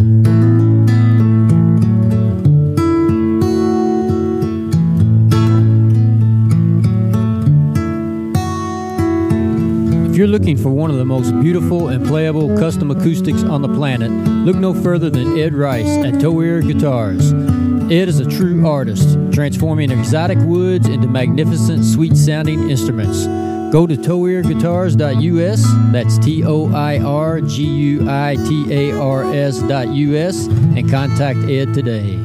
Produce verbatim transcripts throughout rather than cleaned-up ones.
If you're looking for one of the most beautiful and playable custom acoustics on the planet, look no further than Ed Rice at Towier Guitars. Ed is a true artist, transforming exotic woods into magnificent, sweet-sounding instruments. Go to towier guitars dot U S, that's T O I R G U I T A R S dot U S, and contact Ed today.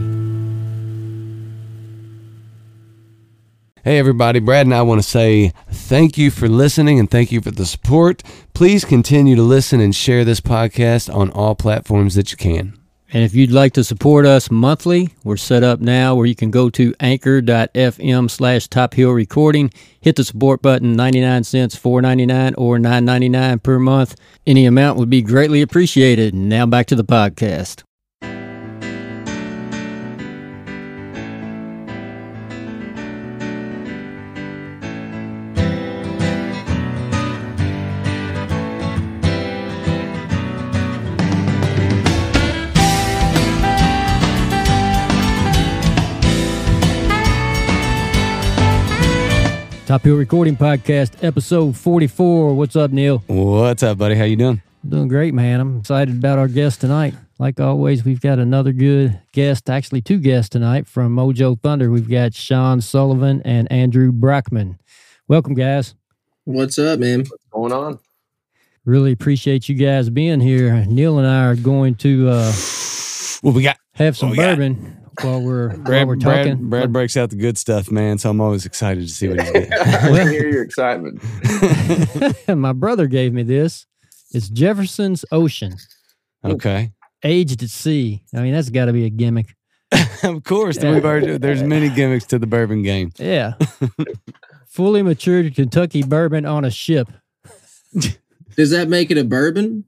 Hey everybody, Brad and I want to say thank you for listening and thank you for the support. Please continue to listen and share this podcast on all platforms that you can. And if you'd like to support us monthly, we're set up now where you can go to anchor.fm slash Top Hill Recording, hit the support button, ninety-nine cents, four ninety-nine, or nine ninety-nine per month. Any amount would be greatly appreciated. Now back to the podcast. Top Hill Recording Podcast, episode forty-four. What's up, Neil? What's up, buddy? How you doing? Doing great, man. I'm excited about our guest tonight. Like always, we've got another good guest, actually two guests tonight from Mojo Thunder. We've got Sean Sullivan and Andrew Brockman. Welcome, guys. What's up, man? What's going on? Really appreciate you guys being here. Neil and I are going to uh, what we got? have some bourbon. Got? While we're, Brad, while we're talking. Brad, Brad breaks out the good stuff, man, so I'm always excited to see what he's doing. I can hear your excitement. My brother gave me this. It's Jefferson's Ocean. Okay. Aged at sea. I mean, that's got to be a gimmick. Of course. Yeah. We've already, there's many gimmicks to the bourbon game. Yeah. Fully matured Kentucky bourbon on a ship. Does that make it a bourbon?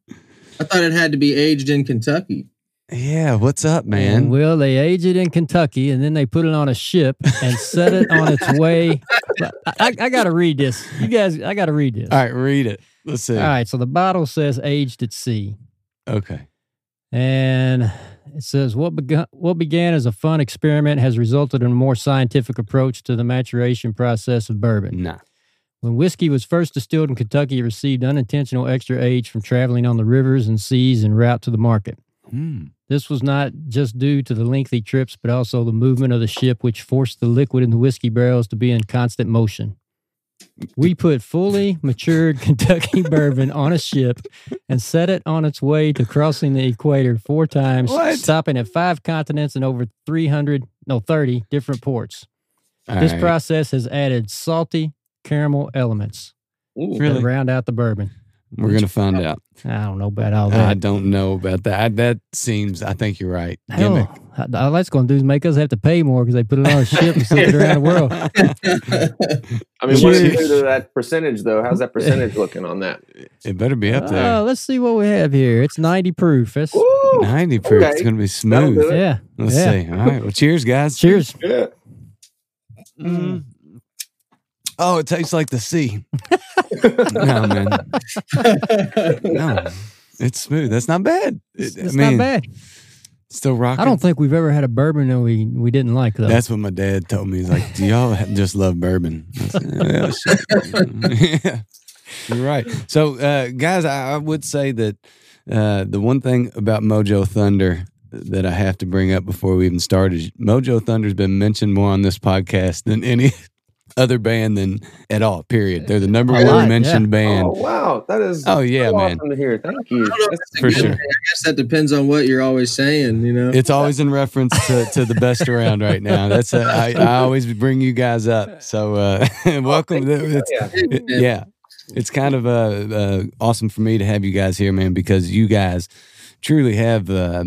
I thought it had to be aged in Kentucky. Yeah, what's up, man? And, well, they age it in Kentucky, and then they put it on a ship and set it on its way. I, I, I got to read this. You guys, I got to read this. All right, read it. Let's see. All right, so the bottle says aged at sea. Okay. And it says, what, begun, what began as a fun experiment has resulted in a more scientific approach to the maturation process of bourbon. Nah. When whiskey was first distilled in Kentucky, it received unintentional extra age from traveling on the rivers and seas en route to the market. Hmm. This was not just due to the lengthy trips, but also the movement of the ship, which forced the liquid in the whiskey barrels to be in constant motion. We put fully matured Kentucky bourbon on a ship and set it on its way to crossing the equator four times, what? stopping at five continents and over three hundred, no, thirty different ports. All this right. process has added salty caramel elements Ooh, really? to round out the bourbon. We're going to find out. I don't know about all that. I don't know about that. I, that seems, I think you're right. Hell, all that's going to do is make us have to pay more because they put it on a ship and send it around the world. I mean, Cheers. What do you do to that percentage, though? How's that percentage looking on that? It better be up there. Uh, let's see what we have here. It's ninety proof. That's Woo! ninety proof. Okay. It's going to be smooth. It. Yeah. Let's yeah. see. All right. Well, cheers, guys. Cheers. Yeah. Mm. Oh, it tastes like the sea. No, man. No. It's smooth. That's not bad. It, it's I mean, not bad. Still rocking. I don't think we've ever had a bourbon that we, we didn't like, though. That's what my dad told me. He's like, do y'all just love bourbon? I was like, oh, shit. Yeah. You're right. So, uh, guys, I, I would say that uh, the one thing about Mojo Thunder that I have to bring up before we even started, Mojo Thunder's been mentioned more on this podcast than any other band than at all, period. They're the number one lot, mentioned yeah. band. Oh, wow. That is oh, yeah, so man. awesome to hear. Thank you. For sure. Thing. I guess that depends on what you're always saying, you know? It's always in reference to, to the best around right now. That's a, I, I always bring you guys up. So, uh, welcome. Oh, it's, yeah. It, yeah. It's kind of uh, uh, awesome for me to have you guys here, man, because you guys truly have uh,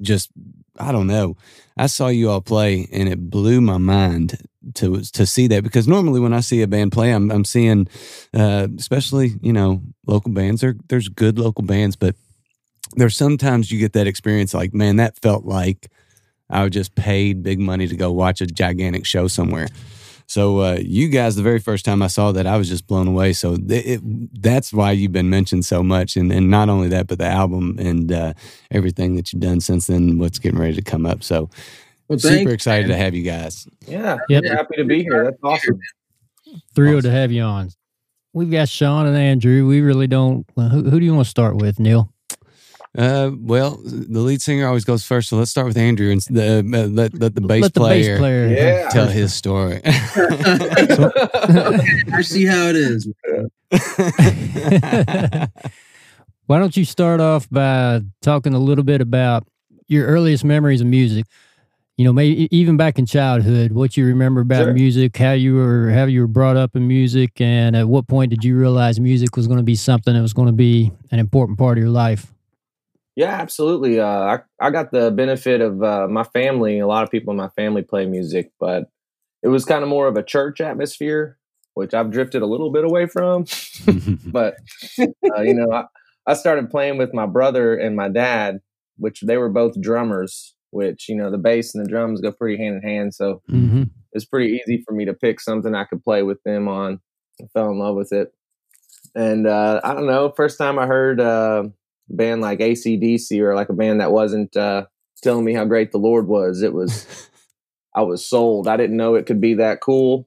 just, I don't know. I saw you all play, and it blew my mind to to see that, because normally when I see a band play, I'm I'm seeing, uh, especially, you know, local bands. There, there's good local bands, but there's sometimes you get that experience like, man, that felt like I just paid big money to go watch a gigantic show somewhere. So uh, you guys, the very first time I saw that, I was just blown away. So th- it, that's why you've been mentioned so much. And, and not only that, but the album and uh, everything that you've done since then, what's getting ready to come up. So well, super thanks, excited man. To have you guys. Yeah. Yep. Happy to be here. That's awesome. Thrilled awesome. to have you on. We've got Sean and Andrew. We really don't. Well, who, who do you want to start with, Neil? Uh, well, the lead singer always goes first, so let's start with Andrew and the, uh, let, let the bass let the player, bass player yeah. tell his story. I see how it is. Why don't you start off by talking a little bit about your earliest memories of music? You know, maybe even back in childhood, what you remember about sure. music, how you were how you were brought up in music, and at what point did you realize music was going to be something that was going to be an important part of your life? Yeah, absolutely. Uh, I, I got the benefit of uh, my family. A lot of people in my family play music, but it was kind of more of a church atmosphere, which I've drifted a little bit away from. But, uh, you know, I, I started playing with my brother and my dad, which they were both drummers, which, you know, the bass and the drums go pretty hand in hand. So mm-hmm. it's pretty easy for me to pick something I could play with them on. I fell in love with it. And uh, I don't know, first time I heard... Uh, band like A C D C or like a band that wasn't uh telling me how great the Lord was. It was I was sold. I didn't know it could be that cool.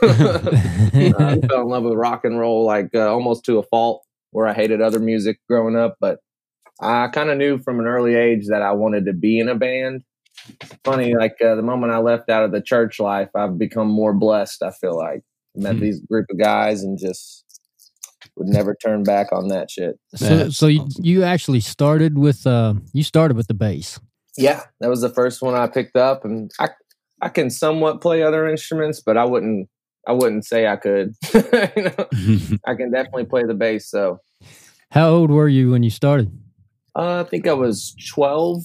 I fell in love with rock and roll like uh, almost to a fault, where I hated other music growing up, but I kind of knew from an early age that I wanted to be in a band. Funny, like uh, the moment I left out of the church life, I've become more blessed. I feel like I met mm. these group of guys and just would never turn back on that shit. So, so you, you actually started with uh, you started with the bass. Yeah, that was the first one I picked up, and I I can somewhat play other instruments, but I wouldn't I wouldn't say I could. You know? I can definitely play the bass. So, how old were you when you started? Uh, I think I was twelve.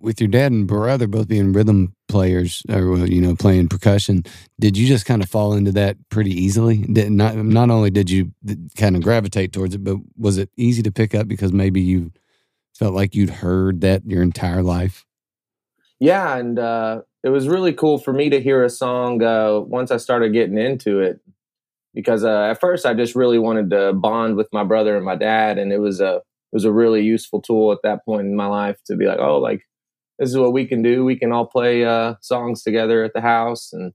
With your dad and brother both being rhythm players, or you know, playing percussion, did you just kind of fall into that pretty easily? Did not not only did you kind of gravitate towards it, but was it easy to pick up because maybe you felt like you'd heard that your entire life? Yeah, and uh, it was really cool for me to hear a song uh, once I started getting into it, because uh, at first I just really wanted to bond with my brother and my dad, and it was a it was a really useful tool at that point in my life to be like, oh, like. This is what we can do. We can all play uh, songs together at the house. And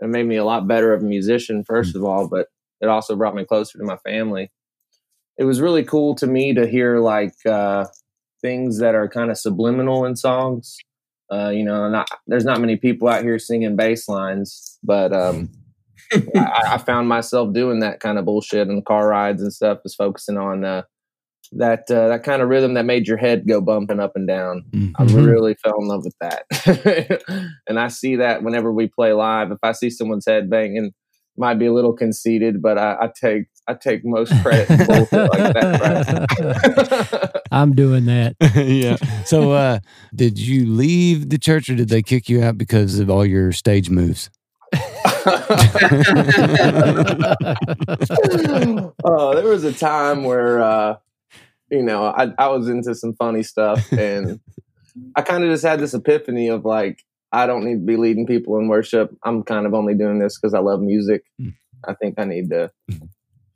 it made me a lot better of a musician, first of all, but it also brought me closer to my family. It was really cool to me to hear like uh, things that are kind of subliminal in songs. Uh, you know, not, there's not many people out here singing bass lines, but um, I, I found myself doing that kind of bullshit in car rides and stuff, is focusing on uh, that uh, that kind of rhythm that made your head go bumping up and down. Mm-hmm. I really fell in love with that. And I see that whenever we play live. If I see someone's head banging, might be a little conceited, but I, I take I take most credit for bullshit like that. Right? I'm doing that. Yeah. So uh, did you leave the church, or did they kick you out because of all your stage moves? Oh, there was a time where... Uh, You know, I, I was into some funny stuff, and I kind of just had this epiphany of like, I don't need to be leading people in worship. I'm kind of only doing this because I love music. I think I need to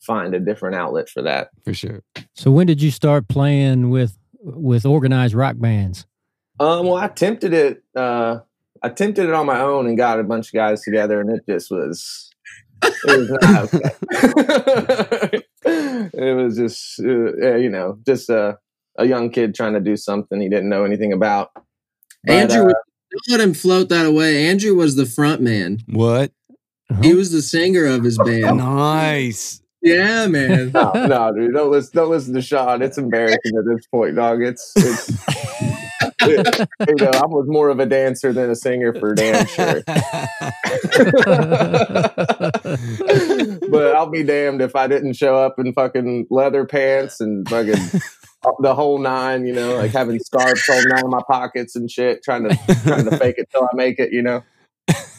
find a different outlet for that. For sure. So when did you start playing with with organized rock bands? Um, well, I attempted it. Uh, I attempted it on my own and got a bunch of guys together, and it just was... It was not okay. It was just, uh, you know, just uh, a young kid trying to do something he didn't know anything about. But, Andrew, uh, don't let him float that away. Andrew was the front man. What? Uh-huh. He was the singer of his band. Nice. Yeah, man. No, no, dude, don't listen. Don't listen to Sean. It's embarrassing at this point, dog. It's, it's it, you know, I was more of a dancer than a singer for damn sure. But I'll be damned if I didn't show up in fucking leather pants and fucking the whole nine. You know, like having scarves holding out of my pockets and shit, trying to trying to fake it till I make it. You know.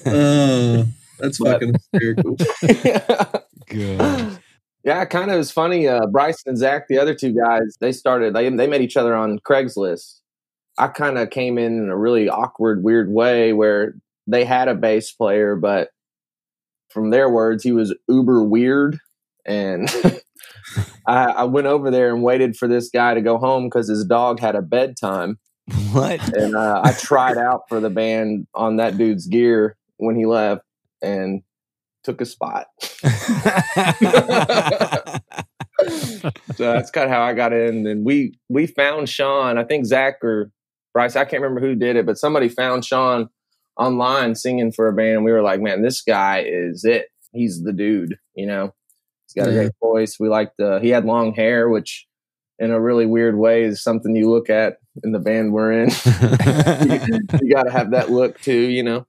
Uh, that's but, fucking hysterical. Yeah. Good. Yeah, kind of. It was funny. Uh, Bryson and Zach, the other two guys, they started, they, they met each other on Craigslist. I kind of came in in a really awkward, weird way where they had a bass player, but from their words, he was uber weird. And I, I went over there and waited for this guy to go home because his dog had a bedtime. What? And uh, I tried out for the band on that dude's gear when he left and took a spot. So that's kind of how I got in. And we, we found Sean. I think Zach or Bryce, I can't remember who did it, but somebody found Sean online singing for a band. We were like, man, this guy is it. He's the dude, you know. He's got yeah. a great voice. We liked the, he had long hair, which in a really weird way is something you look at in the band we're in. You, you got to have that look too, you know.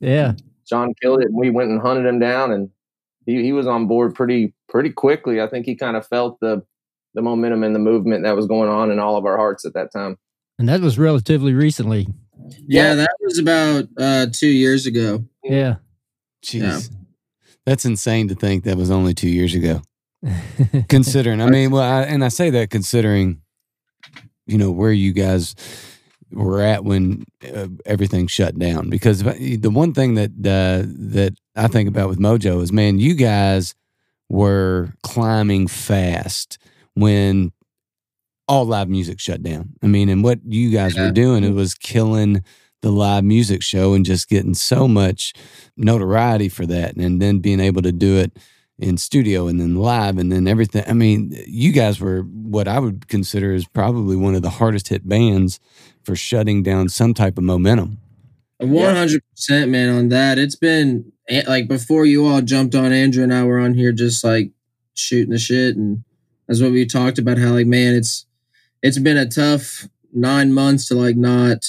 Yeah. Sean killed it, and we went and hunted him down, and he, he was on board pretty pretty quickly. I think he kind of felt the the momentum and the movement that was going on in all of our hearts at that time. And that was relatively recently. Yeah, that was about uh, two years ago. Yeah. Jeez. Yeah. That's insane to think that was only two years ago. Considering, I mean, well, I, and I say that considering, you know, where you guys were at when uh, everything shut down. Because the one thing that uh, that I think about with Mojo is, man, you guys were climbing fast when all live music shut down. I mean, and what you guys yeah. were doing, it was killing the live music show and just getting so much notoriety for that, and then being able to do it in studio and then live and then everything. I mean, you guys were what I would consider is probably one of the hardest hit bands for shutting down some type of momentum. one hundred percent, man, on that. It's been, like, before you all jumped on, Andrew and I were on here just, like, shooting the shit, and that's what we talked about, how, like, man, it's it's been a tough nine months to, like, not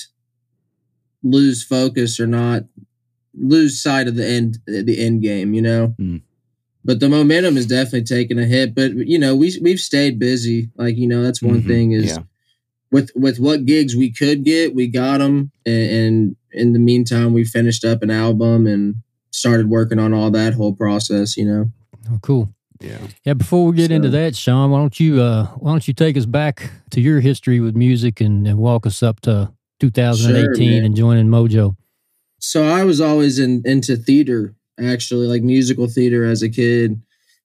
lose focus or not lose sight of the end, the end game, you know? Mm. But the momentum is definitely taking a hit. But, you know, we, we've stayed busy. Like, you know, that's one mm-hmm. thing is yeah. with with what gigs we could get, we got them. And, and in the meantime, we finished up an album and started working on all that whole process, you know? Oh, cool. Yeah. Yeah. Before we get so, into that, Sean, why don't you uh, why don't you take us back to your history with music and, and walk us up to two thousand eighteen sure, and joining Mojo? So I was always in, into theater. Actually, like musical theater as a kid,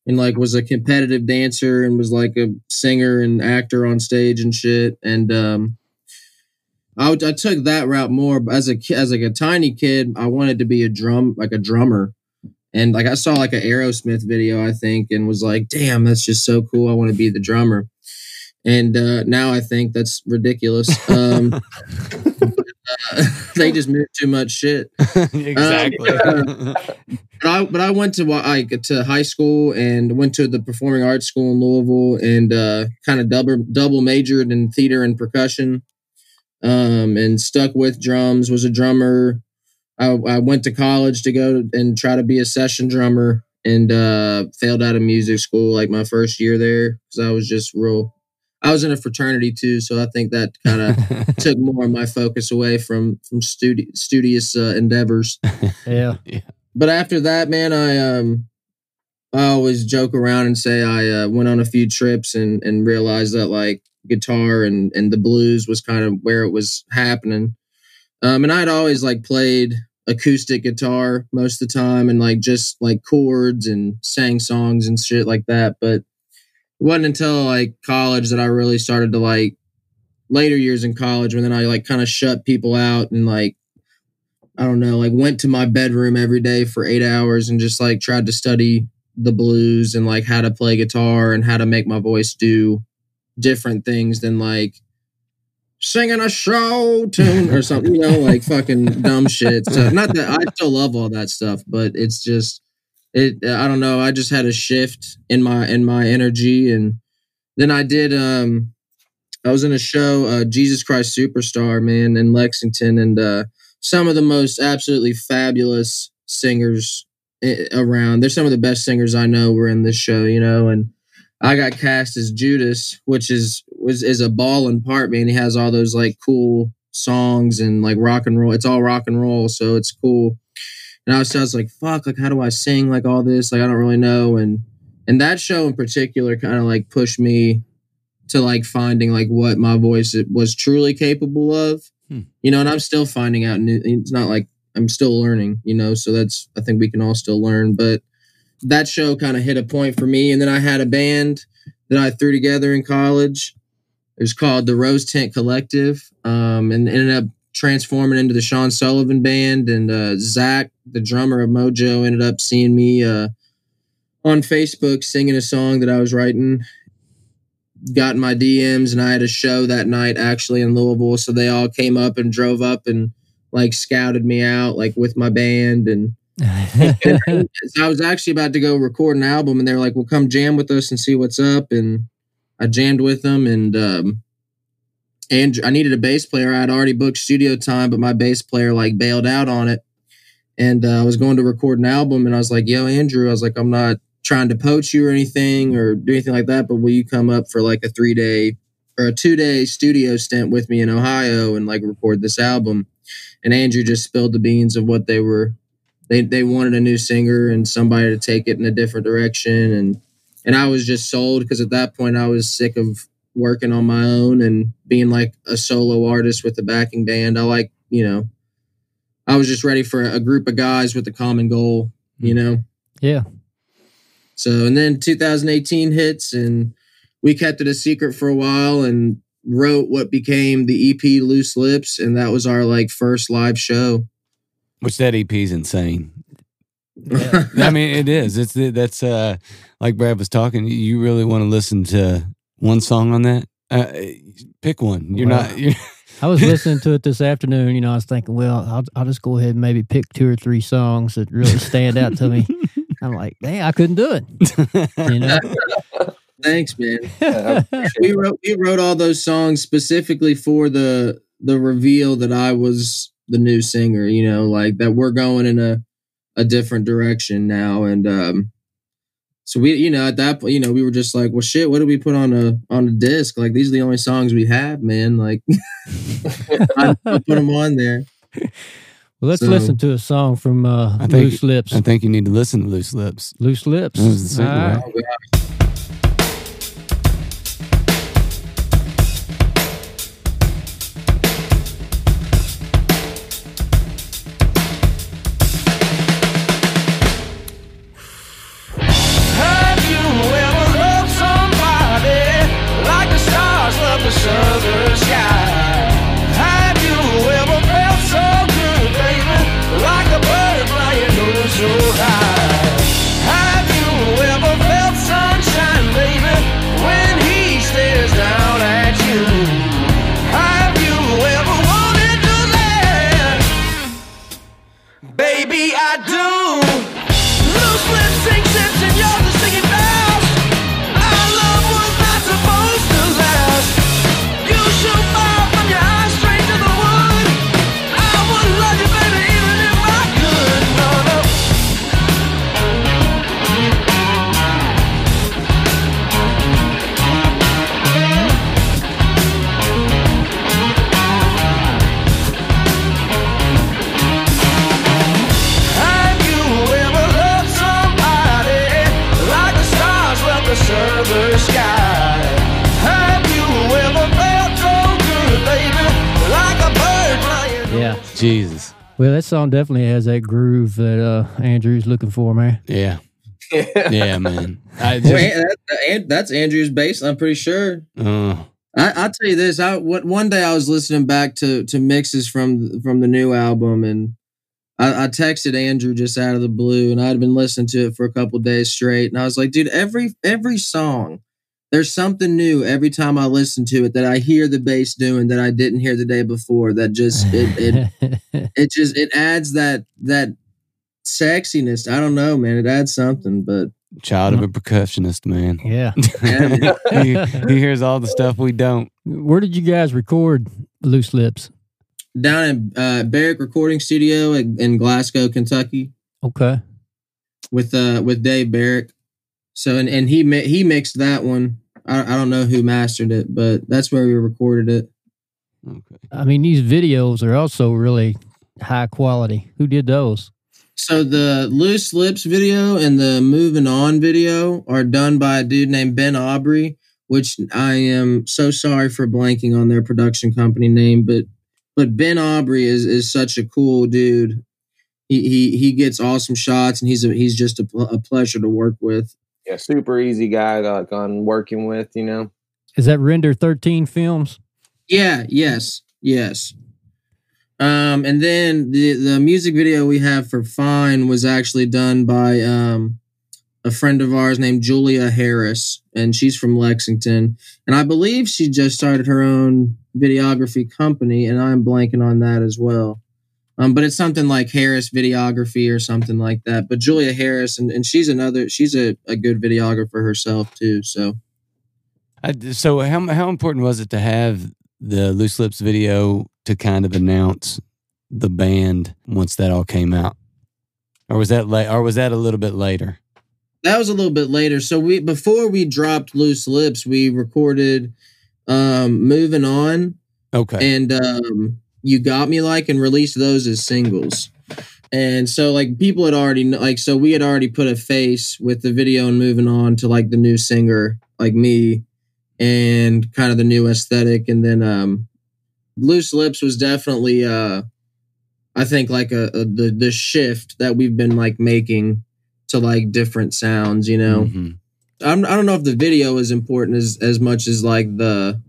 and like was a competitive dancer and was like a singer and actor on stage and shit. And um, I, would, I took that route more. But as a as like a tiny kid, I wanted to be a drum like a drummer. And like I saw like an Aerosmith video, I think, and was like, damn, that's just so cool. I want to be the drummer. And uh, now I think that's ridiculous. Um, Uh, they just moved too much shit. Exactly. Um, yeah. But I but I went to like to high school and went to the performing arts school in Louisville, and uh, kind of double double majored in theater and percussion, um, and stuck with drums. Was a drummer. I, I went to college to go and try to be a session drummer, and uh, failed out of music school like my first year there because I was just real. I was in a fraternity too, so I think that kind of took more of my focus away from from studi- studious uh, endeavors. Yeah. yeah. But after that, man, I um, I always joke around and say I uh, went on a few trips and and realized that like guitar and and the blues was kind of where it was happening. Um, and I'd always like played acoustic guitar most of the time and like just like chords and sang songs and shit like that, but. It wasn't until like college that I really started to like later years in college when then I like kind of shut people out and like, I don't know, like went to my bedroom every day for eight hours and just like tried to study the blues and like how to play guitar and how to make my voice do different things than like singing a show tune or something, you know, like fucking dumb shit. So not that I still love all that stuff, but it's just, It, I don't know. I just had a shift in my in my energy, and then I did. Um, I was in a show, uh, Jesus Christ Superstar, man, in Lexington, and uh, some of the most absolutely fabulous singers I- around. They're some of the best singers I know were in this show, you know. And I got cast as Judas, which is was is a ballin' part, man. He has all those like cool songs and like rock and roll. It's all rock and roll, so it's cool. And I was, I was like, fuck, like, how do I sing like all this? Like, I don't really know. And, and that show in particular kind of like pushed me to like finding like what my voice was truly capable of, hmm. you know, and I'm still finding out new, it's not like I'm still learning, you know, so that's, I think we can all still learn. But that show kind of hit a point for me. And then I had a band that I threw together in college. It was called the Rose Tent Collective, um, and ended up transforming into the Sean Sullivan Band. And uh, Zach, the drummer of Mojo, ended up seeing me uh, on Facebook singing a song that I was writing. Got in my D Ms, and I had a show that night actually in Louisville. So they all came up and drove up and like scouted me out like with my band. And I was actually about to go record an album, and they were like, well, come jam with us and see what's up. And I jammed with them, and um, Andrew, I needed a bass player. I had already booked studio time, but my bass player like bailed out on it. And uh, I was going to record an album, and I was like, yo, Andrew, I was like, I'm not trying to poach you or anything or do anything like that, but will you come up for like a three day or a two day studio stint with me in Ohio and like record this album? And Andrew just spilled the beans of what they were. They they wanted a new singer and somebody to take it in a different direction. And, and I was just sold, because at that point I was sick of working on my own and being like a solo artist with a backing band. I like, you know, I was just ready for a group of guys with a common goal, you know? Yeah. So, and then two thousand eighteen hits, and we kept it a secret for a while and wrote what became the E P Loose Lips. And that was our like first live show. Which that E P is insane. Yeah. I mean, it is. It's that's uh, like Brad was talking. You really want to listen to one song on that? Uh, pick one. You're wow. not. You're I was listening to it this afternoon. You know, I was thinking, well, I'll, I'll just go ahead and maybe pick two or three songs that really stand out to me. I'm like, dang, I couldn't do it. You know. Thanks, man. Yeah, we wrote we wrote all those songs specifically for the the reveal that I was the new singer, you know, like that we're going in a, a different direction now. And, um, so we, you know, at that point, you know, we were just like, well, shit, what do we put on a, on a disc? Like, these are the only songs we have, man. Like I put them on there. Well, let's so, listen to a song from, uh, think, Loose Lips. I think you need to listen to Loose Lips. Loose Lips. That was the single, right? Right. Oh, yeah. Jesus. Well, that song definitely has that groove that uh, Andrew's looking for, man. Yeah. Yeah, man. I just... well, that's, that's Andrew's bass, I'm pretty sure. Uh, I, I'll tell you this. I, what, one day I was listening back to, to mixes from, from the new album, and I, I texted Andrew just out of the blue, and I'd been listening to it for a couple days straight. And I was like, dude, every every song, there's something new every time I listen to it that I hear the bass doing that I didn't hear the day before. That just it it, it just it adds that that sexiness. I don't know, man. It adds something, but child of a percussionist, man. Yeah, yeah, man. He, he hears all the stuff we don't. Where did you guys record Loose Lips? Down at uh, Barrick Recording Studio in, in Glasgow, Kentucky. Okay, with uh with Dave Barrick. So and and he mi- he mixed that one. I don't know who mastered it, but that's where we recorded it. Okay. I mean, these videos are also really high quality. Who did those? So the Loose Lips video and the Moving On video are done by a dude named Ben Aubrey, which I am so sorry for blanking on their production company name, but but Ben Aubrey is, is such a cool dude. he he, he gets awesome shots, and he's a, he's just a, a pleasure to work with. Yeah, super easy guy like on working with, you know. Is that Render thirteen Films? Yeah, yes, yes. Um, and then the, the music video we have for Fine was actually done by um, a friend of ours named Julia Harris, and she's from Lexington. And I believe she just started her own videography company, and I'm blanking on that as well. Um, but it's something like Harris Videography or something like that. But Julia Harris, and, and she's another, she's a, a good videographer herself too, so. I, so how how important was it to have the Loose Lips video to kind of announce the band once that all came out, or was that la- or was that a little bit later? That was a little bit later. So we before we dropped Loose Lips, we recorded um, "Moving On," okay, and um, "You Got Me Like," and released those as singles. And so, like, people had already like so we had already put a face with the video and "Moving On" to like the new singer, like me, and kind of the new aesthetic. And then um, Loose Lips was definitely, uh, I think, like a, a the the shift that we've been like making to like different sounds. You know, mm-hmm. I'm, I don't know if the video is important as as much as like the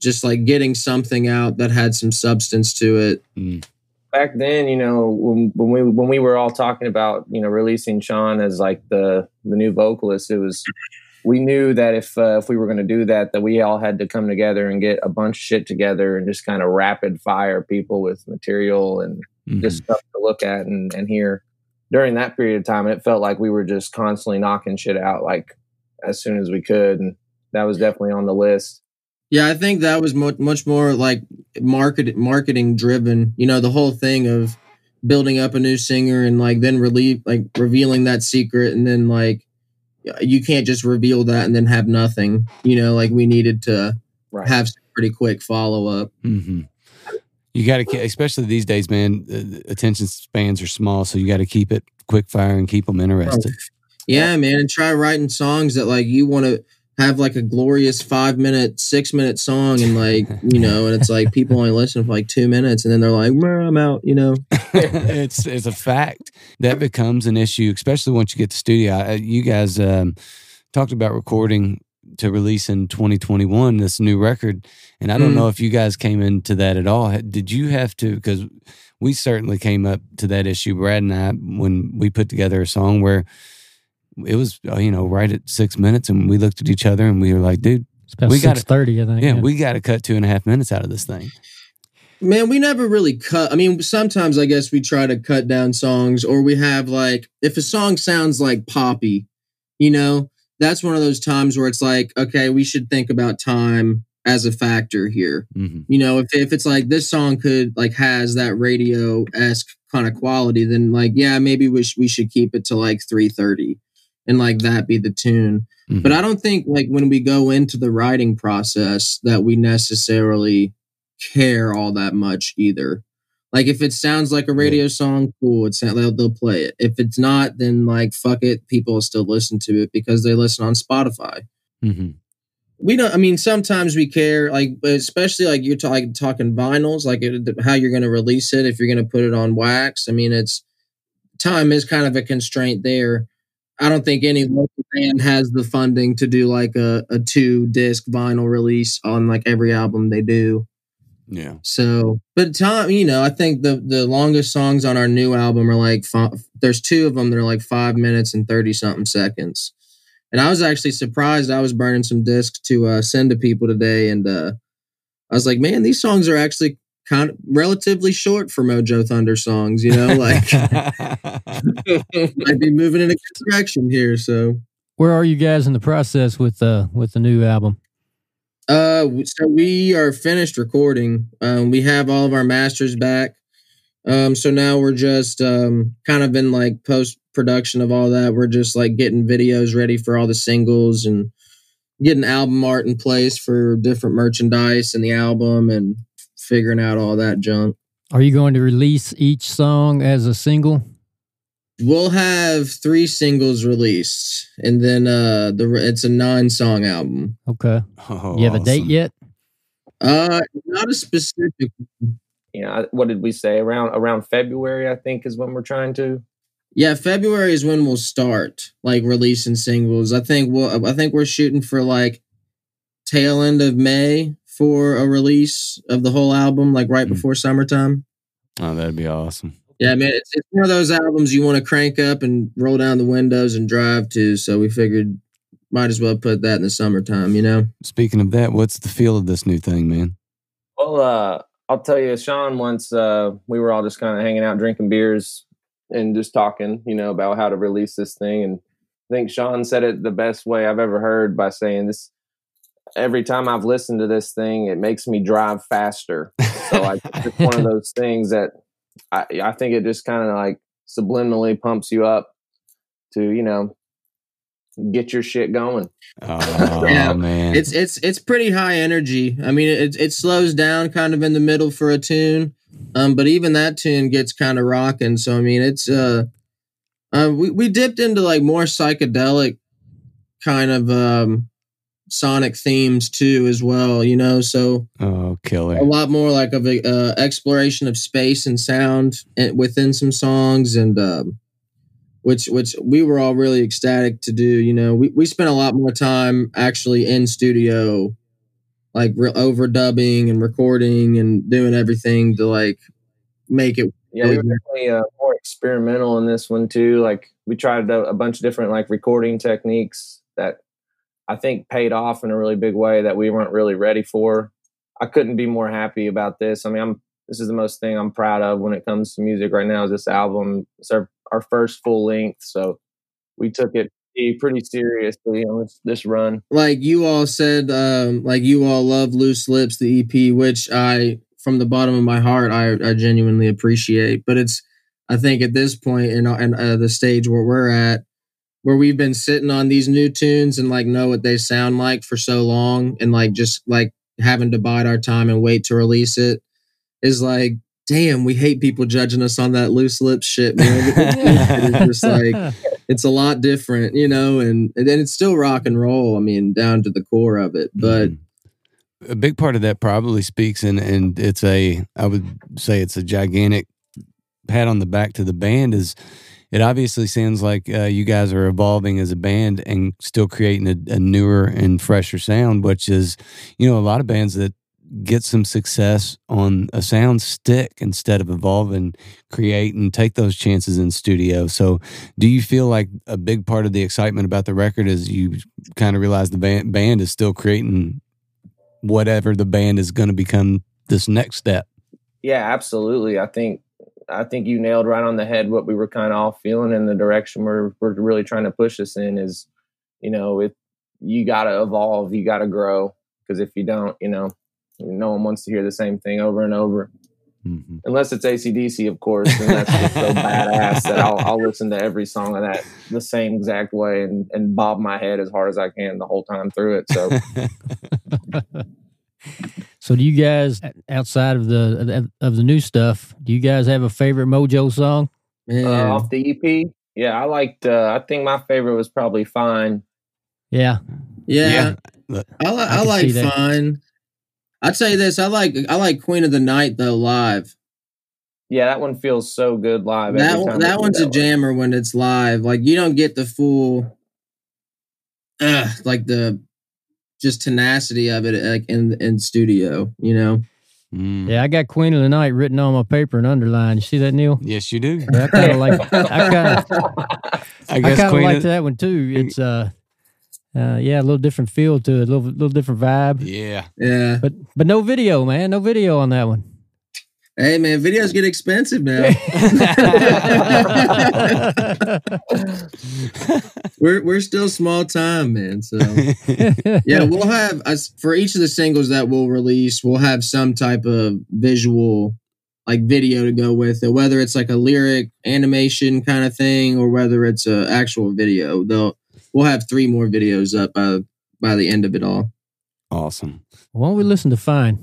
just like getting something out that had some substance to it. Mm. Back then, you know, when, when we when we were all talking about, you know, releasing Sean as like the the new vocalist, it was. We knew that if uh, if we were going to do that, that we all had to come together and get a bunch of shit together and just kind of rapid fire people with material and mm-hmm. just stuff to look at and, and hear. During that period of time, it felt like we were just constantly knocking shit out like as soon as we could. And that was definitely on the list. Yeah, I think that was much, much more like market, marketing driven. You know, the whole thing of building up a new singer and like then relieve, like revealing that secret and then like, you can't just reveal that and then have nothing, you know, like we needed to right. have some pretty quick follow up. Mm-hmm. You got to, especially these days, man, uh, attention spans are small. So you got to keep it quick fire and keep them interested. Yeah, man. And try writing songs that like you want to have like a glorious five minute, six minute song. And like, you know, and it's like people only listen for like two minutes and then they're like, I'm out, you know. it's it's a fact that becomes an issue, especially once you get to the studio. You guys um, talked about recording to release in twenty twenty-one this new record, and I don't mm. know if you guys came into that at all. Did you have to? Because we certainly came up to that issue, Brad and I, when we put together a song where it was, you know, right at six minutes, and we looked at each other and we were like, "Dude, it's about we got thirty, I think. Yeah, yeah. we got to cut two and a half minutes out of this thing." Man, we never really cut. I mean, sometimes I guess we try to cut down songs, or we have like, if a song sounds like poppy, you know, that's one of those times where it's like, okay, we should think about time as a factor here. Mm-hmm. You know, if if it's like this song could like has that radio-esque kind of quality, then like, yeah, maybe we, sh- we should keep it to like three thirty and like that be the tune. Mm-hmm. But I don't think like when we go into the writing process that we necessarily care all that much either. Like if it sounds like a radio yeah. song, cool, it's they'll, they'll play it. If it's not, then like fuck it, people still listen to it because they listen on Spotify. Mm-hmm. We don't. I mean, sometimes we care, like especially like you're t- like, talking vinyls, like it, how you're going to release it, if you're going to put it on wax. I mean, it's time is kind of a constraint there. I don't think any local band has the funding to do like a, a two disc vinyl release on like every album they do. Yeah. So, but time, you know, I think the the longest songs on our new album are like five, there's two of them that are like five minutes and thirty something seconds. And I was actually surprised. I was burning some discs to uh, send to people today, and uh, I was like, man, these songs are actually kind of relatively short for Mojo Thunder songs. You know, like I'd be moving in a good direction here. So, where are you guys in the process with uh with the new album? Uh, so we are finished recording. Um, we have all of our masters back. Um, so now we're just um kind of in like post production of all that. We're just like getting videos ready for all the singles and getting album art in place for different merchandise and the album and figuring out all that junk. Are you going to release each song as a single? We'll have three singles released, and then uh, the it's a nine-song album. Okay. Oh, you have awesome. a date yet? Uh, not a specific one. you know, what did we say? Around around February, I think, is when we're trying to. Yeah, February is when we'll start like releasing singles. I think we'll. I think we're shooting for like tail end of May for a release of the whole album, like right mm. before summertime. Oh, that'd be awesome. Yeah, man, it's, it's one of those albums you want to crank up and roll down the windows and drive to. So we figured might as well put that in the summertime, you know? Speaking of that, what's the feel of this new thing, man? Well, uh, I'll tell you, Sean, once uh, we were all just kind of hanging out, drinking beers and just talking, you know, about how to release this thing. And I think Sean said it the best way I've ever heard by saying this. Every time I've listened to this thing, it makes me drive faster. So like, it's one of those things that I, I think it just kind of like subliminally pumps you up to, you know, get your shit going. Oh, yeah, man. It's it's it's pretty high energy. I mean, it it slows down kind of in the middle for a tune, um, but even that tune gets kind of rocking. So I mean, it's uh, uh, we we dipped into like more psychedelic kind of um. sonic themes too as well, you know, so oh killer a lot more like of a uh, exploration of space and sound within some songs, and um which which we were all really ecstatic to do, you know. We, we spent a lot more time actually in studio, like re- overdubbing and recording and doing everything to like make it yeah bigger. We were really uh, more experimental in this one too. Like we tried a, a bunch of different like recording techniques that I think paid off in a really big way that we weren't really ready for. I couldn't be more happy about this. I mean, I'm, this is the most thing I'm proud of when it comes to music right now is this album. It's our, our first full length. So we took it pretty seriously on this, this run. Like you all said, um, like you all love Loose Lips, the E P, which I, from the bottom of my heart, I, I genuinely appreciate, but it's, I think at this point in, in uh, the stage where we're at, where we've been sitting on these new tunes and like know what they sound like for so long and like just like having to bide our time and wait to release it is like, damn, we hate people judging us on that Loose Lips shit, man. It's just like, it's a lot different, you know, and, and it's still rock and roll. I mean, down to the core of it, but mm. a big part of that probably speaks in, and it's a, I would say it's a gigantic pat on the back to the band is, it obviously sounds like uh, you guys are evolving as a band and still creating a, a newer and fresher sound, which is, you know, a lot of bands that get some success on a sound stick instead of evolve and create and take those chances in studio. So do you feel like a big part of the excitement about the record is you kind of realize the band, band is still creating whatever the band is going to become this next step? Yeah, absolutely. I think I think you nailed right on the head what we were kind of all feeling and the direction we're, we're really trying to push this in is, you know, if you got to evolve, you got to grow. Because if you don't, you know, no one wants to hear the same thing over and over. Mm-hmm. Unless it's A C D C, of course, and that's just so badass that I'll, I'll listen to every song of that the same exact way and, and bob my head as hard as I can the whole time through it. So... So do you guys, outside of the of the new stuff, do you guys have a favorite Mojo song? Uh, off the E P? Yeah, I liked, uh, I think my favorite was probably Fine. Yeah. Yeah. yeah. I, I, I like Fine. I'd say this, I like I like Queen of the Night, though, live. Yeah, that one feels so good live. That, every time that one's that a one. jammer when it's live. Like, you don't get the full, uh, like the... just tenacity of it like in in studio, you know? Mm. Yeah, I got Queen of the Night written on my paper and underlined. You see that, Neil? Yes, you do. Yeah, I kind of like I kind of I, I kind of like that one too. It's uh, uh yeah, a little different feel to it, a little little different vibe. Yeah. Yeah. But but no video, man. No video on that one. Hey man, videos get expensive now. we're we're still small time, man. So yeah, we'll have for each of the singles that we'll release, we'll have some type of visual, like video to go with it. Whether it's like a lyric animation kind of thing, or whether it's an actual video, they'll we'll have three more videos up by by the end of it all. Awesome. Why don't we listen to Fine?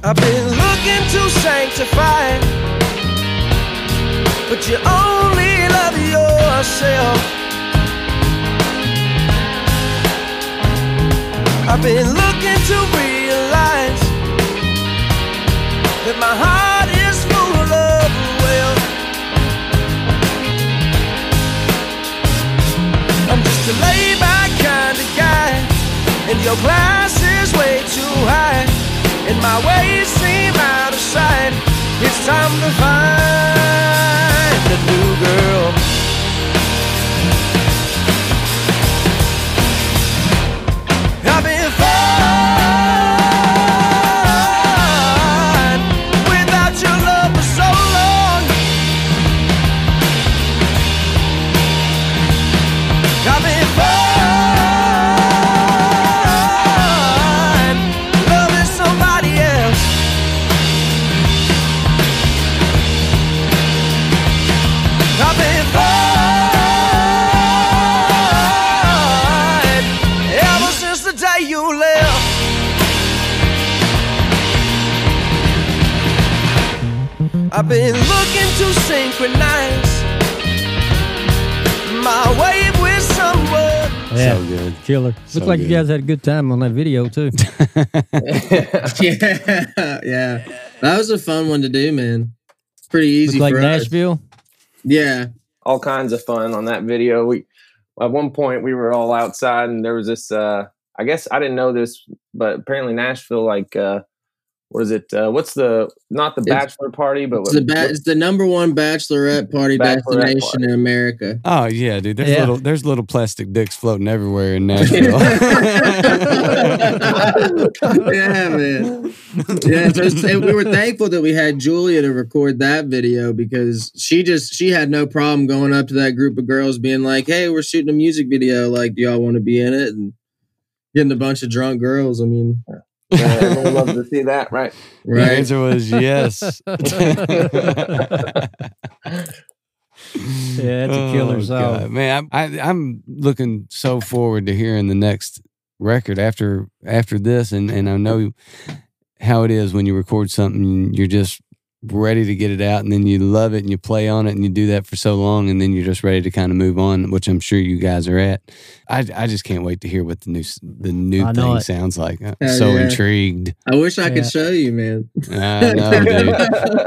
I've been looking to sanctify, but you only love I've been looking to realize that my heart is full of love and will. I'm just a laid-back kind of guy, and your class is way too high, and my ways seem out of sight. It's time to find a new girl. I've been fine without your love for so long. I've been fine loving somebody else. I've been fine. I've been looking to synchronize my wave with someone. Yeah. So good. Killer. Looks so like good. You guys had a good time on that video, too. yeah. yeah. That was a fun one to do, man. It's pretty easy Looks for like us. Nashville? Yeah. All kinds of fun on that video. We At one point, we were all outside, and there was this, uh, I guess I didn't know this, but apparently Nashville, like... Uh, What is it? Uh, what's the, not the bachelor it's, party, but it's, what, the ba- it's the number one bachelorette party bachelorette destination party. in America. Oh, yeah, dude. There's, yeah. Little, there's little plastic dicks floating everywhere in Nashville. yeah, man. Yeah, so it, we were thankful that we had Julia to record that video because she just, she had no problem going up to that group of girls being like, hey, we're shooting a music video. Like, do y'all want to be in it? And getting a bunch of drunk girls. I mean... Yeah, everyone loves to see that, right? Right. The answer was yes. yeah, that's a killer song. Oh, man, I, I, I'm looking so forward to hearing the next record after after this, and, and I know how it is when you record something, you're just ready to get it out, and then you love it, and you play on it, and you do that for so long, and then you're just ready to kind of move on, which I'm sure you guys are at. I, I just can't wait to hear what the new the new thing it. sounds like. I'm oh, so yeah. intrigued. I wish I yeah. could show you, man. I know, dude.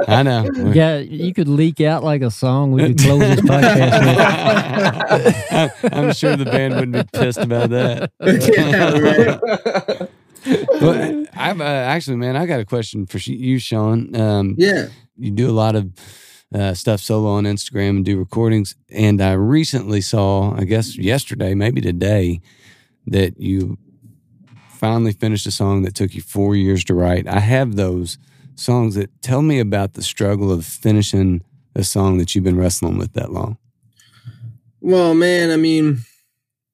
I know. Yeah, you could leak out like a song. We could close this podcast with. I'm sure the band wouldn't be pissed about that. yeah, right. But I've uh, actually, man, I got a question for you, Sean. Um, yeah, you do a lot of uh, stuff solo on Instagram and do recordings. And I recently saw, I guess yesterday, maybe today, that you finally finished a song that took you four years to write. I have those songs. That tell me about the struggle of finishing a song that you've been wrestling with that long. Well, man, I mean.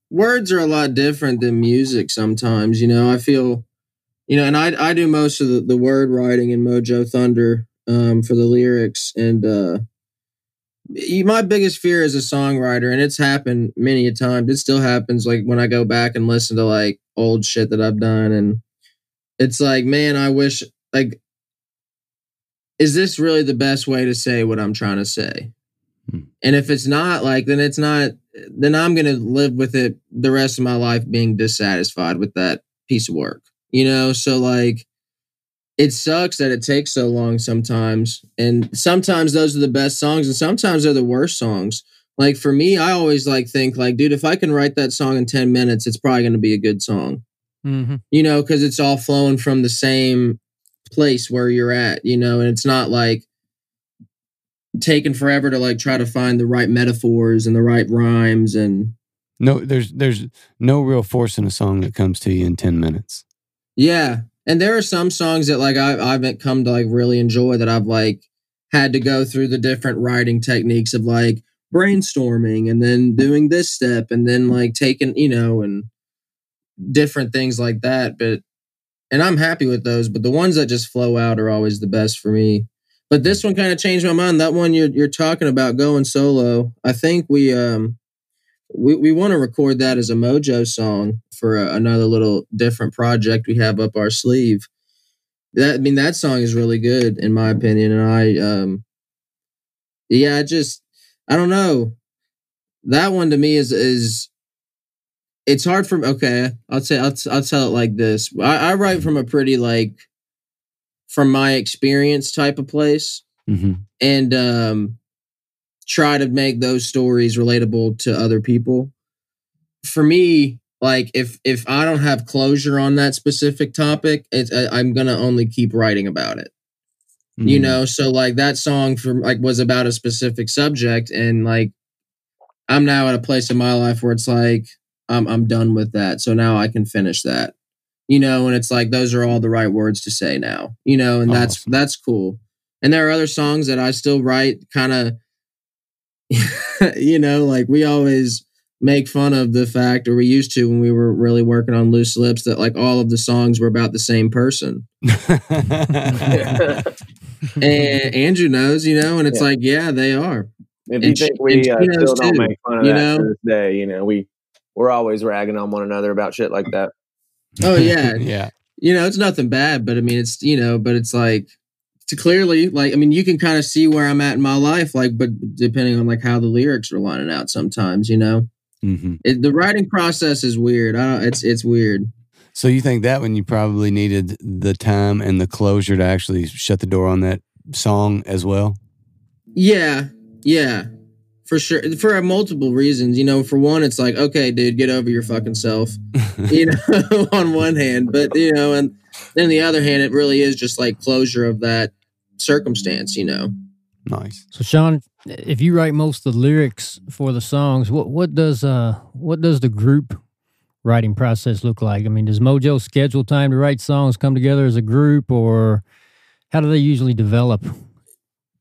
Words are a lot different than music sometimes, you know. I feel, you know, and I I do most of the, the word writing in Mojo Thunder um, for the lyrics. And uh, you, my biggest fear as a songwriter, and it's happened many a time, it still happens, like when I go back and listen to like old shit that I've done. And it's like, man, I wish, like, is this really the best way to say what I'm trying to say? And if it's not, like, then it's not, then I'm going to live with it the rest of my life being dissatisfied with that piece of work, you know? So, like, it sucks that it takes so long sometimes. And sometimes those are the best songs and sometimes they're the worst songs. Like, for me, I always, like, think, like, dude, if I can write that song in ten minutes, it's probably going to be a good song, mm-hmm. you know, because it's all flowing from the same place where you're at, you know, and it's not, like, taken forever to like try to find the right metaphors and the right rhymes. And no, there's there's no real force in a song that comes to you in ten minutes. Yeah, and there are some songs that like I, I've come to like really enjoy that I've like had to go through the different writing techniques of like brainstorming and then doing this step and then like taking, you know, and different things like that. But and I'm happy with those, but the ones that just flow out are always the best for me. But this one kind of changed my mind. That one you're you're talking about going solo. I think we um we, we want to record that as a Mojo song for a, another little different project we have up our sleeve. That I mean that song is really good in my opinion, and I um yeah I just I don't know, that one to me is is it's hard for okay. I'll say I'll I'll tell it like this. I, I write from a pretty like from my experience type of place, mm-hmm. and um, try to make those stories relatable to other people. For me, like if if I don't have closure on that specific topic, it's, I, I'm gonna only keep writing about it. Mm-hmm. You know, so like that song from like was about a specific subject, and like I'm now at a place in my life where it's like. I'm I'm done with that. So now I can finish that, you know, and it's like, those are all the right words to say now, you know, and that's, awesome. That's cool. And there are other songs that I still write kind of, you know, like we always make fun of the fact, or we used to when we were really working on Loose Lips, that like all of the songs were about the same person. And Andrew knows, you know, and it's yeah. like, yeah, they are. If you and, think we uh, still don't too, make fun of you that know? To this day, you know, we, We're always ragging on one another about shit like that. Oh yeah. Yeah. You know, it's nothing bad, but I mean, it's, you know, but it's like to clearly like, I mean, you can kind of see where I'm at in my life, like, but depending on like how the lyrics are lining out sometimes, you know, mm-hmm. it, the writing process is weird. I don't, it's, it's weird. So you think that when you probably needed the time and the closure to actually shut the door on that song as well? Yeah. Yeah. For sure, for multiple reasons, you know. For one, it's like, okay, dude, get over your fucking self, you know. On one hand, but you know, and then the other hand, it really is just like closure of that circumstance, you know. Nice. So, Sean, if you write most of the lyrics for the songs, what what does uh what does the group writing process look like? I mean, does Mojo schedule time to write songs, come together as a group, or how do they usually develop?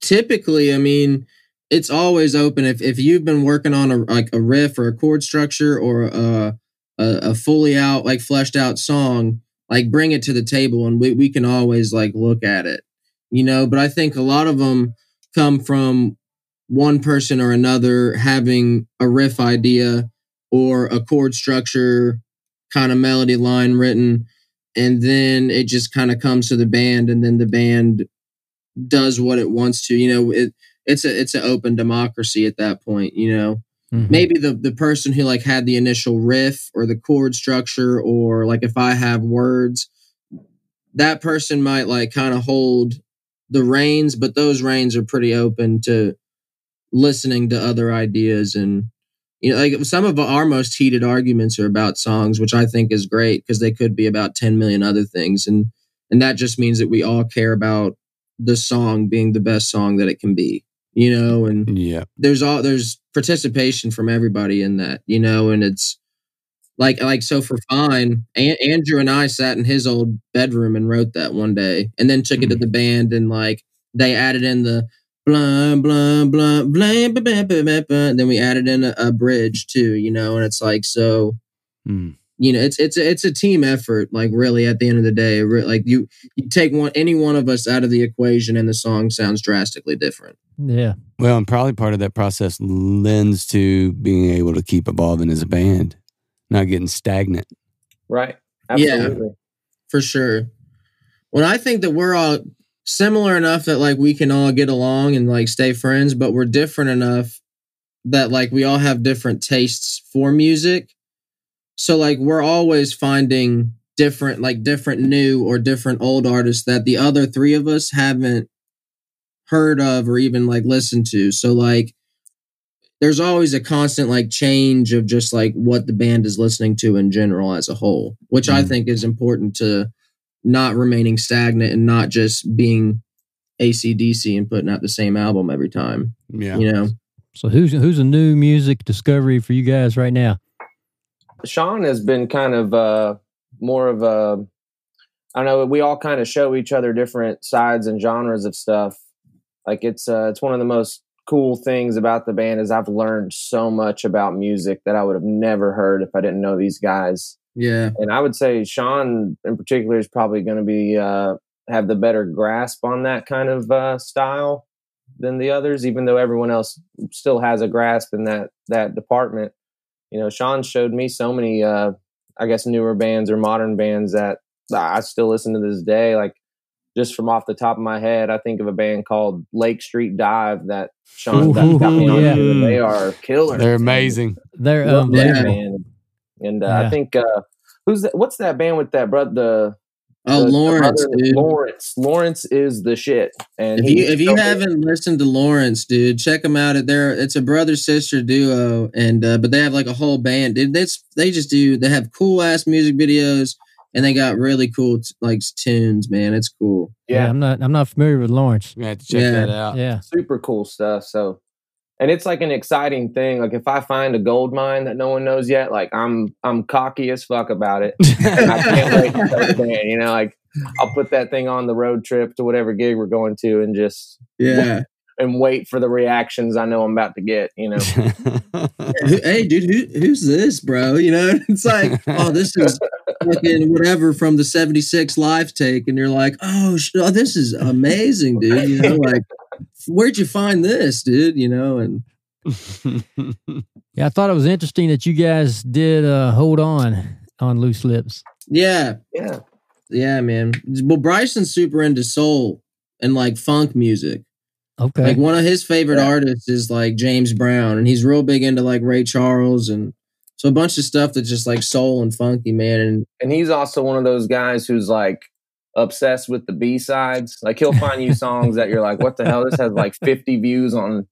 Typically, I mean. It's always open. If if you've been working on a like a riff or a chord structure or a a, a fully out like fleshed out song, like bring it to the table and we, we can always like look at it, you know. But I think a lot of them come from one person or another having a riff idea or a chord structure kind of melody line written, and then it just kind of comes to the band, and then the band does what it wants to, you know. It. It's a it's an open democracy at that point, you know. Mm-hmm. Maybe the, the person who like had the initial riff or the chord structure, or like if I have words, that person might like kind of hold the reins, but those reins are pretty open to listening to other ideas. And you know, like some of our most heated arguments are about songs, which I think is great because they could be about ten million other things, and and that just means that we all care about the song being the best song that it can be. You know, and yeah. there's all there's participation from everybody in that, you know, and it's like like so for Fine, a- Andrew and I sat in his old bedroom and wrote that one day, and then took mm-hmm. it to the band, and like they added in the blah blah blah blah blah blah blah, then we added in a, a bridge too, you know, and it's like so. Mm. You know, it's it's it's a team effort. Like really, at the end of the day, like you, you take one any one of us out of the equation, and the song sounds drastically different. Yeah. Well, and probably part of that process lends to being able to keep evolving as a band, not getting stagnant. Right. Absolutely. Yeah, for sure. Well, I think that we're all similar enough that like we can all get along and like stay friends, but we're different enough that like we all have different tastes for music. So like we're always finding different, like different new or different old artists that the other three of us haven't heard of or even like listened to. So like there's always a constant like change of just like what the band is listening to in general as a whole, which mm-hmm. I think is important to not remaining stagnant and not just being A C D C and putting out the same album every time. Yeah. You know? So who's who's a new music discovery for you guys right now? Sean has been kind of uh, more of a, I don't know, we all kind of show each other different sides and genres of stuff. Like it's uh, it's one of the most cool things about the band is I've learned so much about music that I would have never heard if I didn't know these guys. Yeah. And I would say Sean in particular is probably going to be uh, have the better grasp on that kind of uh, style than the others, even though everyone else still has a grasp in that that department. You know, Sean showed me so many, uh, I guess, newer bands or modern bands that I still listen to this day. Like, just from off the top of my head, I think of a band called Lake Street Dive that Sean ooh, got me yeah. on. They are killers. They're amazing. They're um, yeah. And uh, yeah. I think uh, who's that, what's that band with that brother? The oh the, Lawrence, the brother, dude. Lawrence, Lawrence is the shit. And if you if you haven't listened to Lawrence, dude, check them out. At their it's a brother sister duo, and uh, but they have like a whole band. Dude, they they just do they have cool ass music videos. And they got really cool like tunes, man. It's cool. Yeah, yeah I'm not. I'm not familiar with Lawrence. You have to check yeah. that out. Yeah, super cool stuff. So, and it's like an exciting thing. Like if I find a gold mine that no one knows yet, like I'm I'm cocky as fuck about it. I can't wait to start playing. You know, like I'll put that thing on the road trip to whatever gig we're going to, and just yeah, wait, and wait for the reactions I know I'm about to get. You know, hey dude, who, who's this, bro? You know, it's like, oh, this is. Fucking whatever from the seventy-six live take, and you're like, oh, sh- oh this is amazing, dude. You know, like, where'd you find this, dude? You know, and yeah, I thought it was interesting that you guys did uh, Hold On on Loose Lips. Yeah, yeah, yeah, man. Well, Bryson's super into soul and like funk music. Okay, like one of his favorite yeah. artists is like James Brown, and he's real big into like Ray Charles and. So a bunch of stuff that's just like soul and funky, man. And, and he's also one of those guys who's like obsessed with the B-sides. Like he'll find you songs that you're like, what the hell? This has like fifty views on.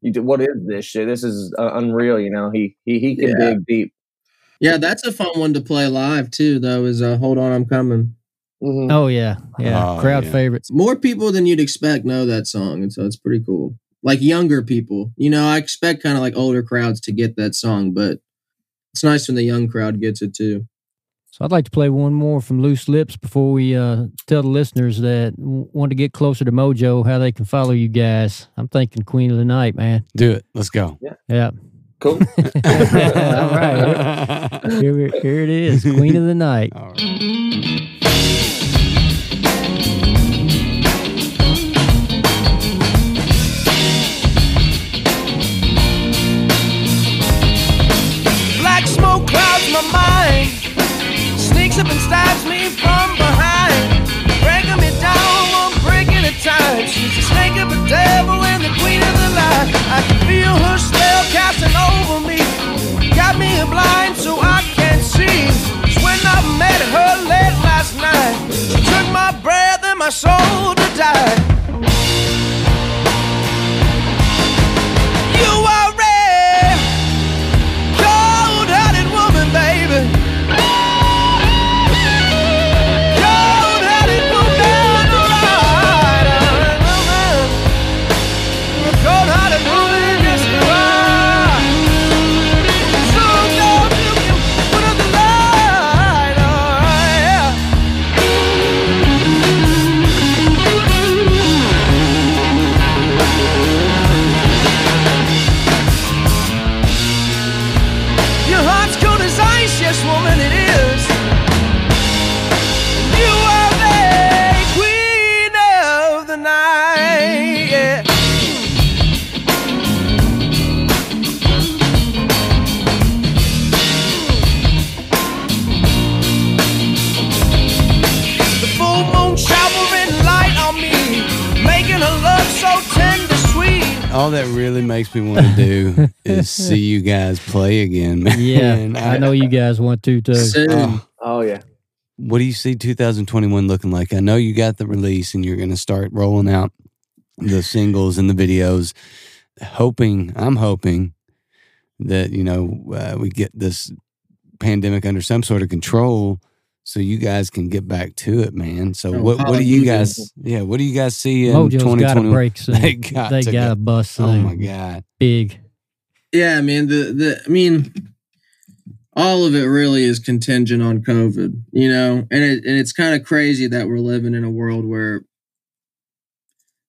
You, what is this shit? This is uh, unreal. You know, he he he can yeah. dig deep. Yeah, that's a fun one to play live too, though, is uh, Hold On, I'm Coming. Mm-hmm. Oh, yeah. Yeah. Oh, crowd yeah. favorites. More people than you'd expect know that song. And so it's pretty cool. Like younger people, you know, I expect kind of like older crowds to get that song, but. It's nice when the young crowd gets it, too. So I'd like to play one more from Loose Lips before we uh, tell the listeners that w- want to get closer to Mojo, how they can follow you guys. I'm thinking Queen of the Night, man. Do it. Let's go. Yeah. yeah. Cool. All right. Here, here it is, Queen of the Night. All right. My mind sneaks up and stabs me from behind, breaking me down one brick at a time. She's the snake of the devil and the queen of the light. I can feel her spell casting over me, got me blind so I can't see. When I met her late last night, she took my breath and my soul to die. You are all that really makes me want to do is see you guys play again, man. Yeah, I know you guys want to, too. Oh. oh, yeah. What do you see two thousand twenty-one looking like? I know you got the release, and you're going to start rolling out the singles and the videos, hoping, I'm hoping, that, you know, uh, we get this pandemic under some sort of control so you guys can get back to it, man. So what what do you guys yeah, what do you guys see in twenty twenty-one? Mojo's got a break soon. They got, they got a bust. Oh my God. Big. Yeah, man, the the I mean all of it really is contingent on COVID, you know. And it, and it's kind of crazy that we're living in a world where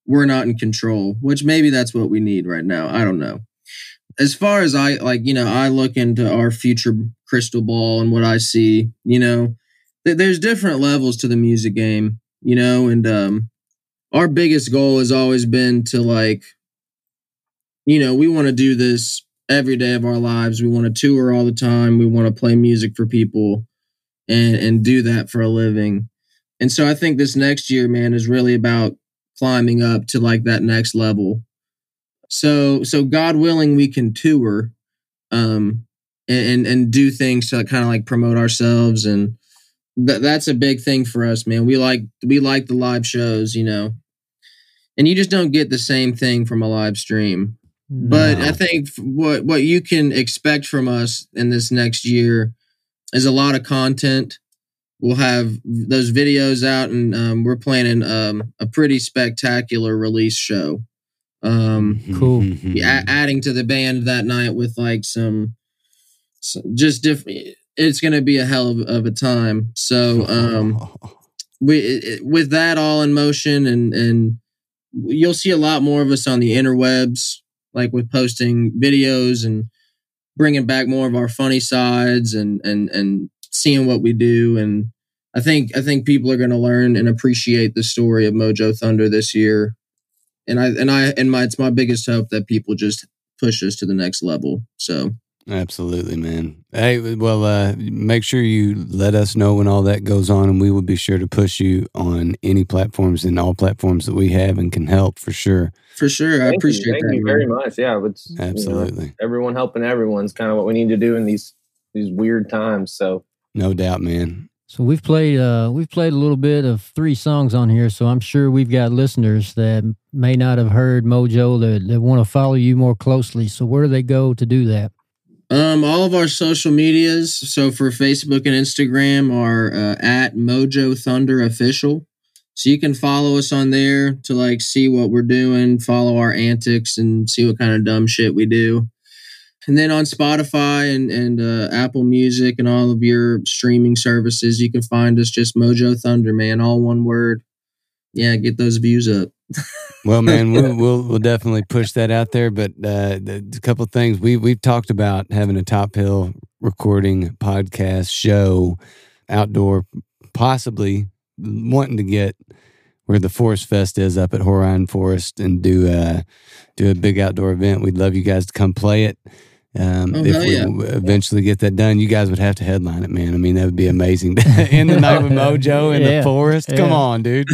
we're not in control, which maybe that's what we need right now. I don't know. As far as I like, you know, I look into our future crystal ball and what I see, you know, there's different levels to the music game, you know, and um, our biggest goal has always been to, like, you know, we want to do this every day of our lives. We want to tour all the time. We want to play music for people and, and do that for a living. And so I think this next year, man, is really about climbing up to like that next level. So, so God willing, we can tour. Um, and, and, and do things to kind of like promote ourselves. And th- that's a big thing for us, man. We like, we like the live shows, you know, and you just don't get the same thing from a live stream. No. But I think what, what you can expect from us in this next year is a lot of content. We'll have those videos out, and um, we're planning um, a pretty spectacular release show. Um, cool. A- adding to the band that night with like some, some just different. It's going to be a hell of, of a time. So um, we it, with that all in motion, and and you'll see a lot more of us on the interwebs, like with posting videos and bringing back more of our funny sides, and and and. seeing what we do. And I think I think people are going to learn and appreciate the story of Mojo Thunder this year. And I and I and my it's my biggest hope that people just push us to the next level. So absolutely, man. Hey, well, uh, make sure you let us know when all that goes on, and we will be sure to push you on any platforms and all platforms that we have and can help for sure. For sure, thank I appreciate you, thank that. Thank you very man. much. Yeah, it's, absolutely. You know, everyone helping everyone is kind of what we need to do in these these weird times. So. No doubt, man. So we've played uh, we've played a little bit of three songs on here, so I'm sure we've got listeners that may not have heard Mojo that, that want to follow you more closely. So where do they go to do that? Um, all of our social medias, so for Facebook and Instagram, are uh, at Mojo Thunder Official. So you can follow us on there to like see what we're doing, follow our antics, and see what kind of dumb shit we do. And then on Spotify and, and uh, Apple Music and all of your streaming services, you can find us just Mojo Thunder, man. All one word. Yeah, get those views up. Well, man, we'll, we'll we'll definitely push that out there. But uh, a couple of things. We, we've talked about having a Top Hill recording podcast show outdoor, possibly wanting to get where the Forest Fest is up at Horine Forest and do, uh, do a big outdoor event. We'd love you guys to come play it. Um, oh, if we yeah. eventually get that done, you guys would have to headline it, man. I mean, that would be amazing. In the night with Mojo in yeah. the forest. Yeah. Come on, dude.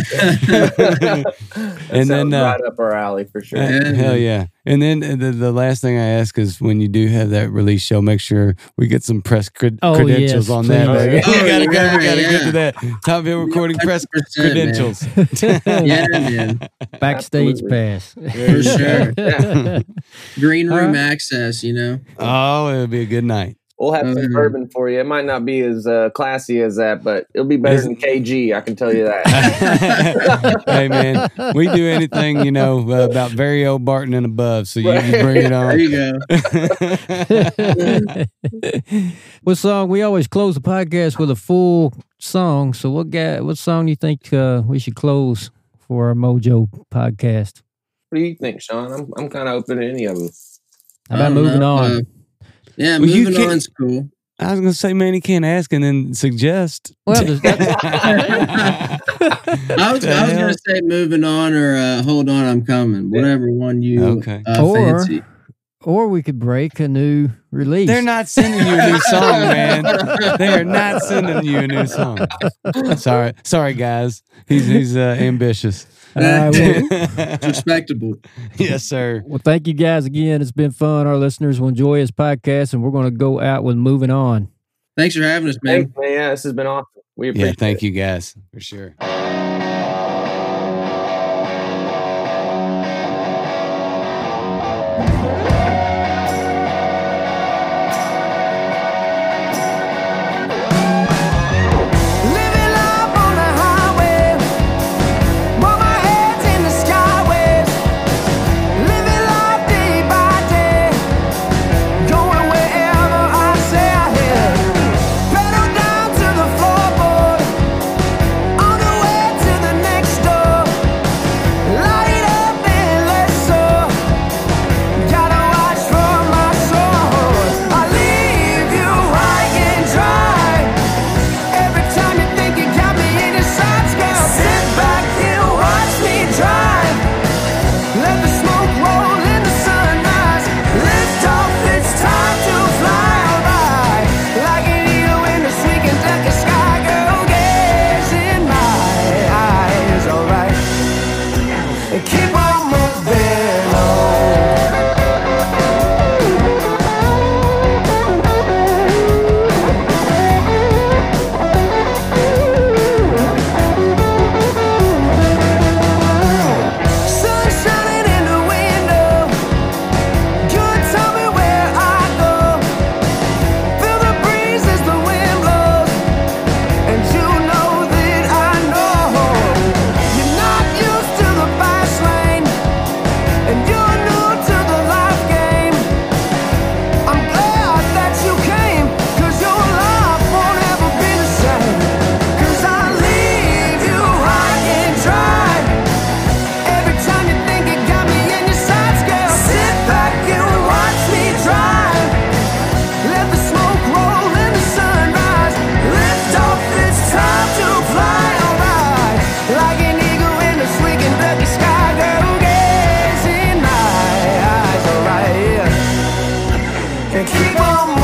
And then uh, right up our alley for sure. Uh, hell yeah. And then the, the last thing I ask is when you do have that release show, make sure we get some press cred- oh, credentials yes, on that. Oh, yeah. oh, we gotta go. Yeah, we gotta yeah. get to that. Top Hill Recording press credentials. Yeah, man. Backstage Absolutely. pass for sure. Yeah. Green room uh, access, you know. Oh, it'll be a good night. We'll have some bourbon for you. It might not be as uh, classy as that, but it'll be better than K G, I can tell you that. Hey, man, we do anything, you know, uh, about very old Barton and above, so you can bring it on. There you go. What song? We always close the podcast with a full song, so what guy, what song do you think uh, we should close for our Mojo podcast? What do you think, Sean? I'm, I'm kind of open to any of them. How about moving know. on? Uh, Yeah, well, moving on is cool. I was going to say, man, he can't ask and then suggest. Well, I was, was going to say moving on or uh, hold on, I'm coming. Whatever one you okay. uh, or, fancy. Or we could break a new release. They're not sending you a new song, man. They are not sending you a new song. Sorry, sorry, guys. He's, he's uh, ambitious. Uh, well, respectable. Yes, sir. Well, thank you guys again. It's been fun. Our listeners will enjoy this podcast, and we're going to go out with Moving On. Thanks for having us, man. Thanks, man. Yeah, this has been awesome. We appreciate yeah, thank it. you guys for sure. To the and keep on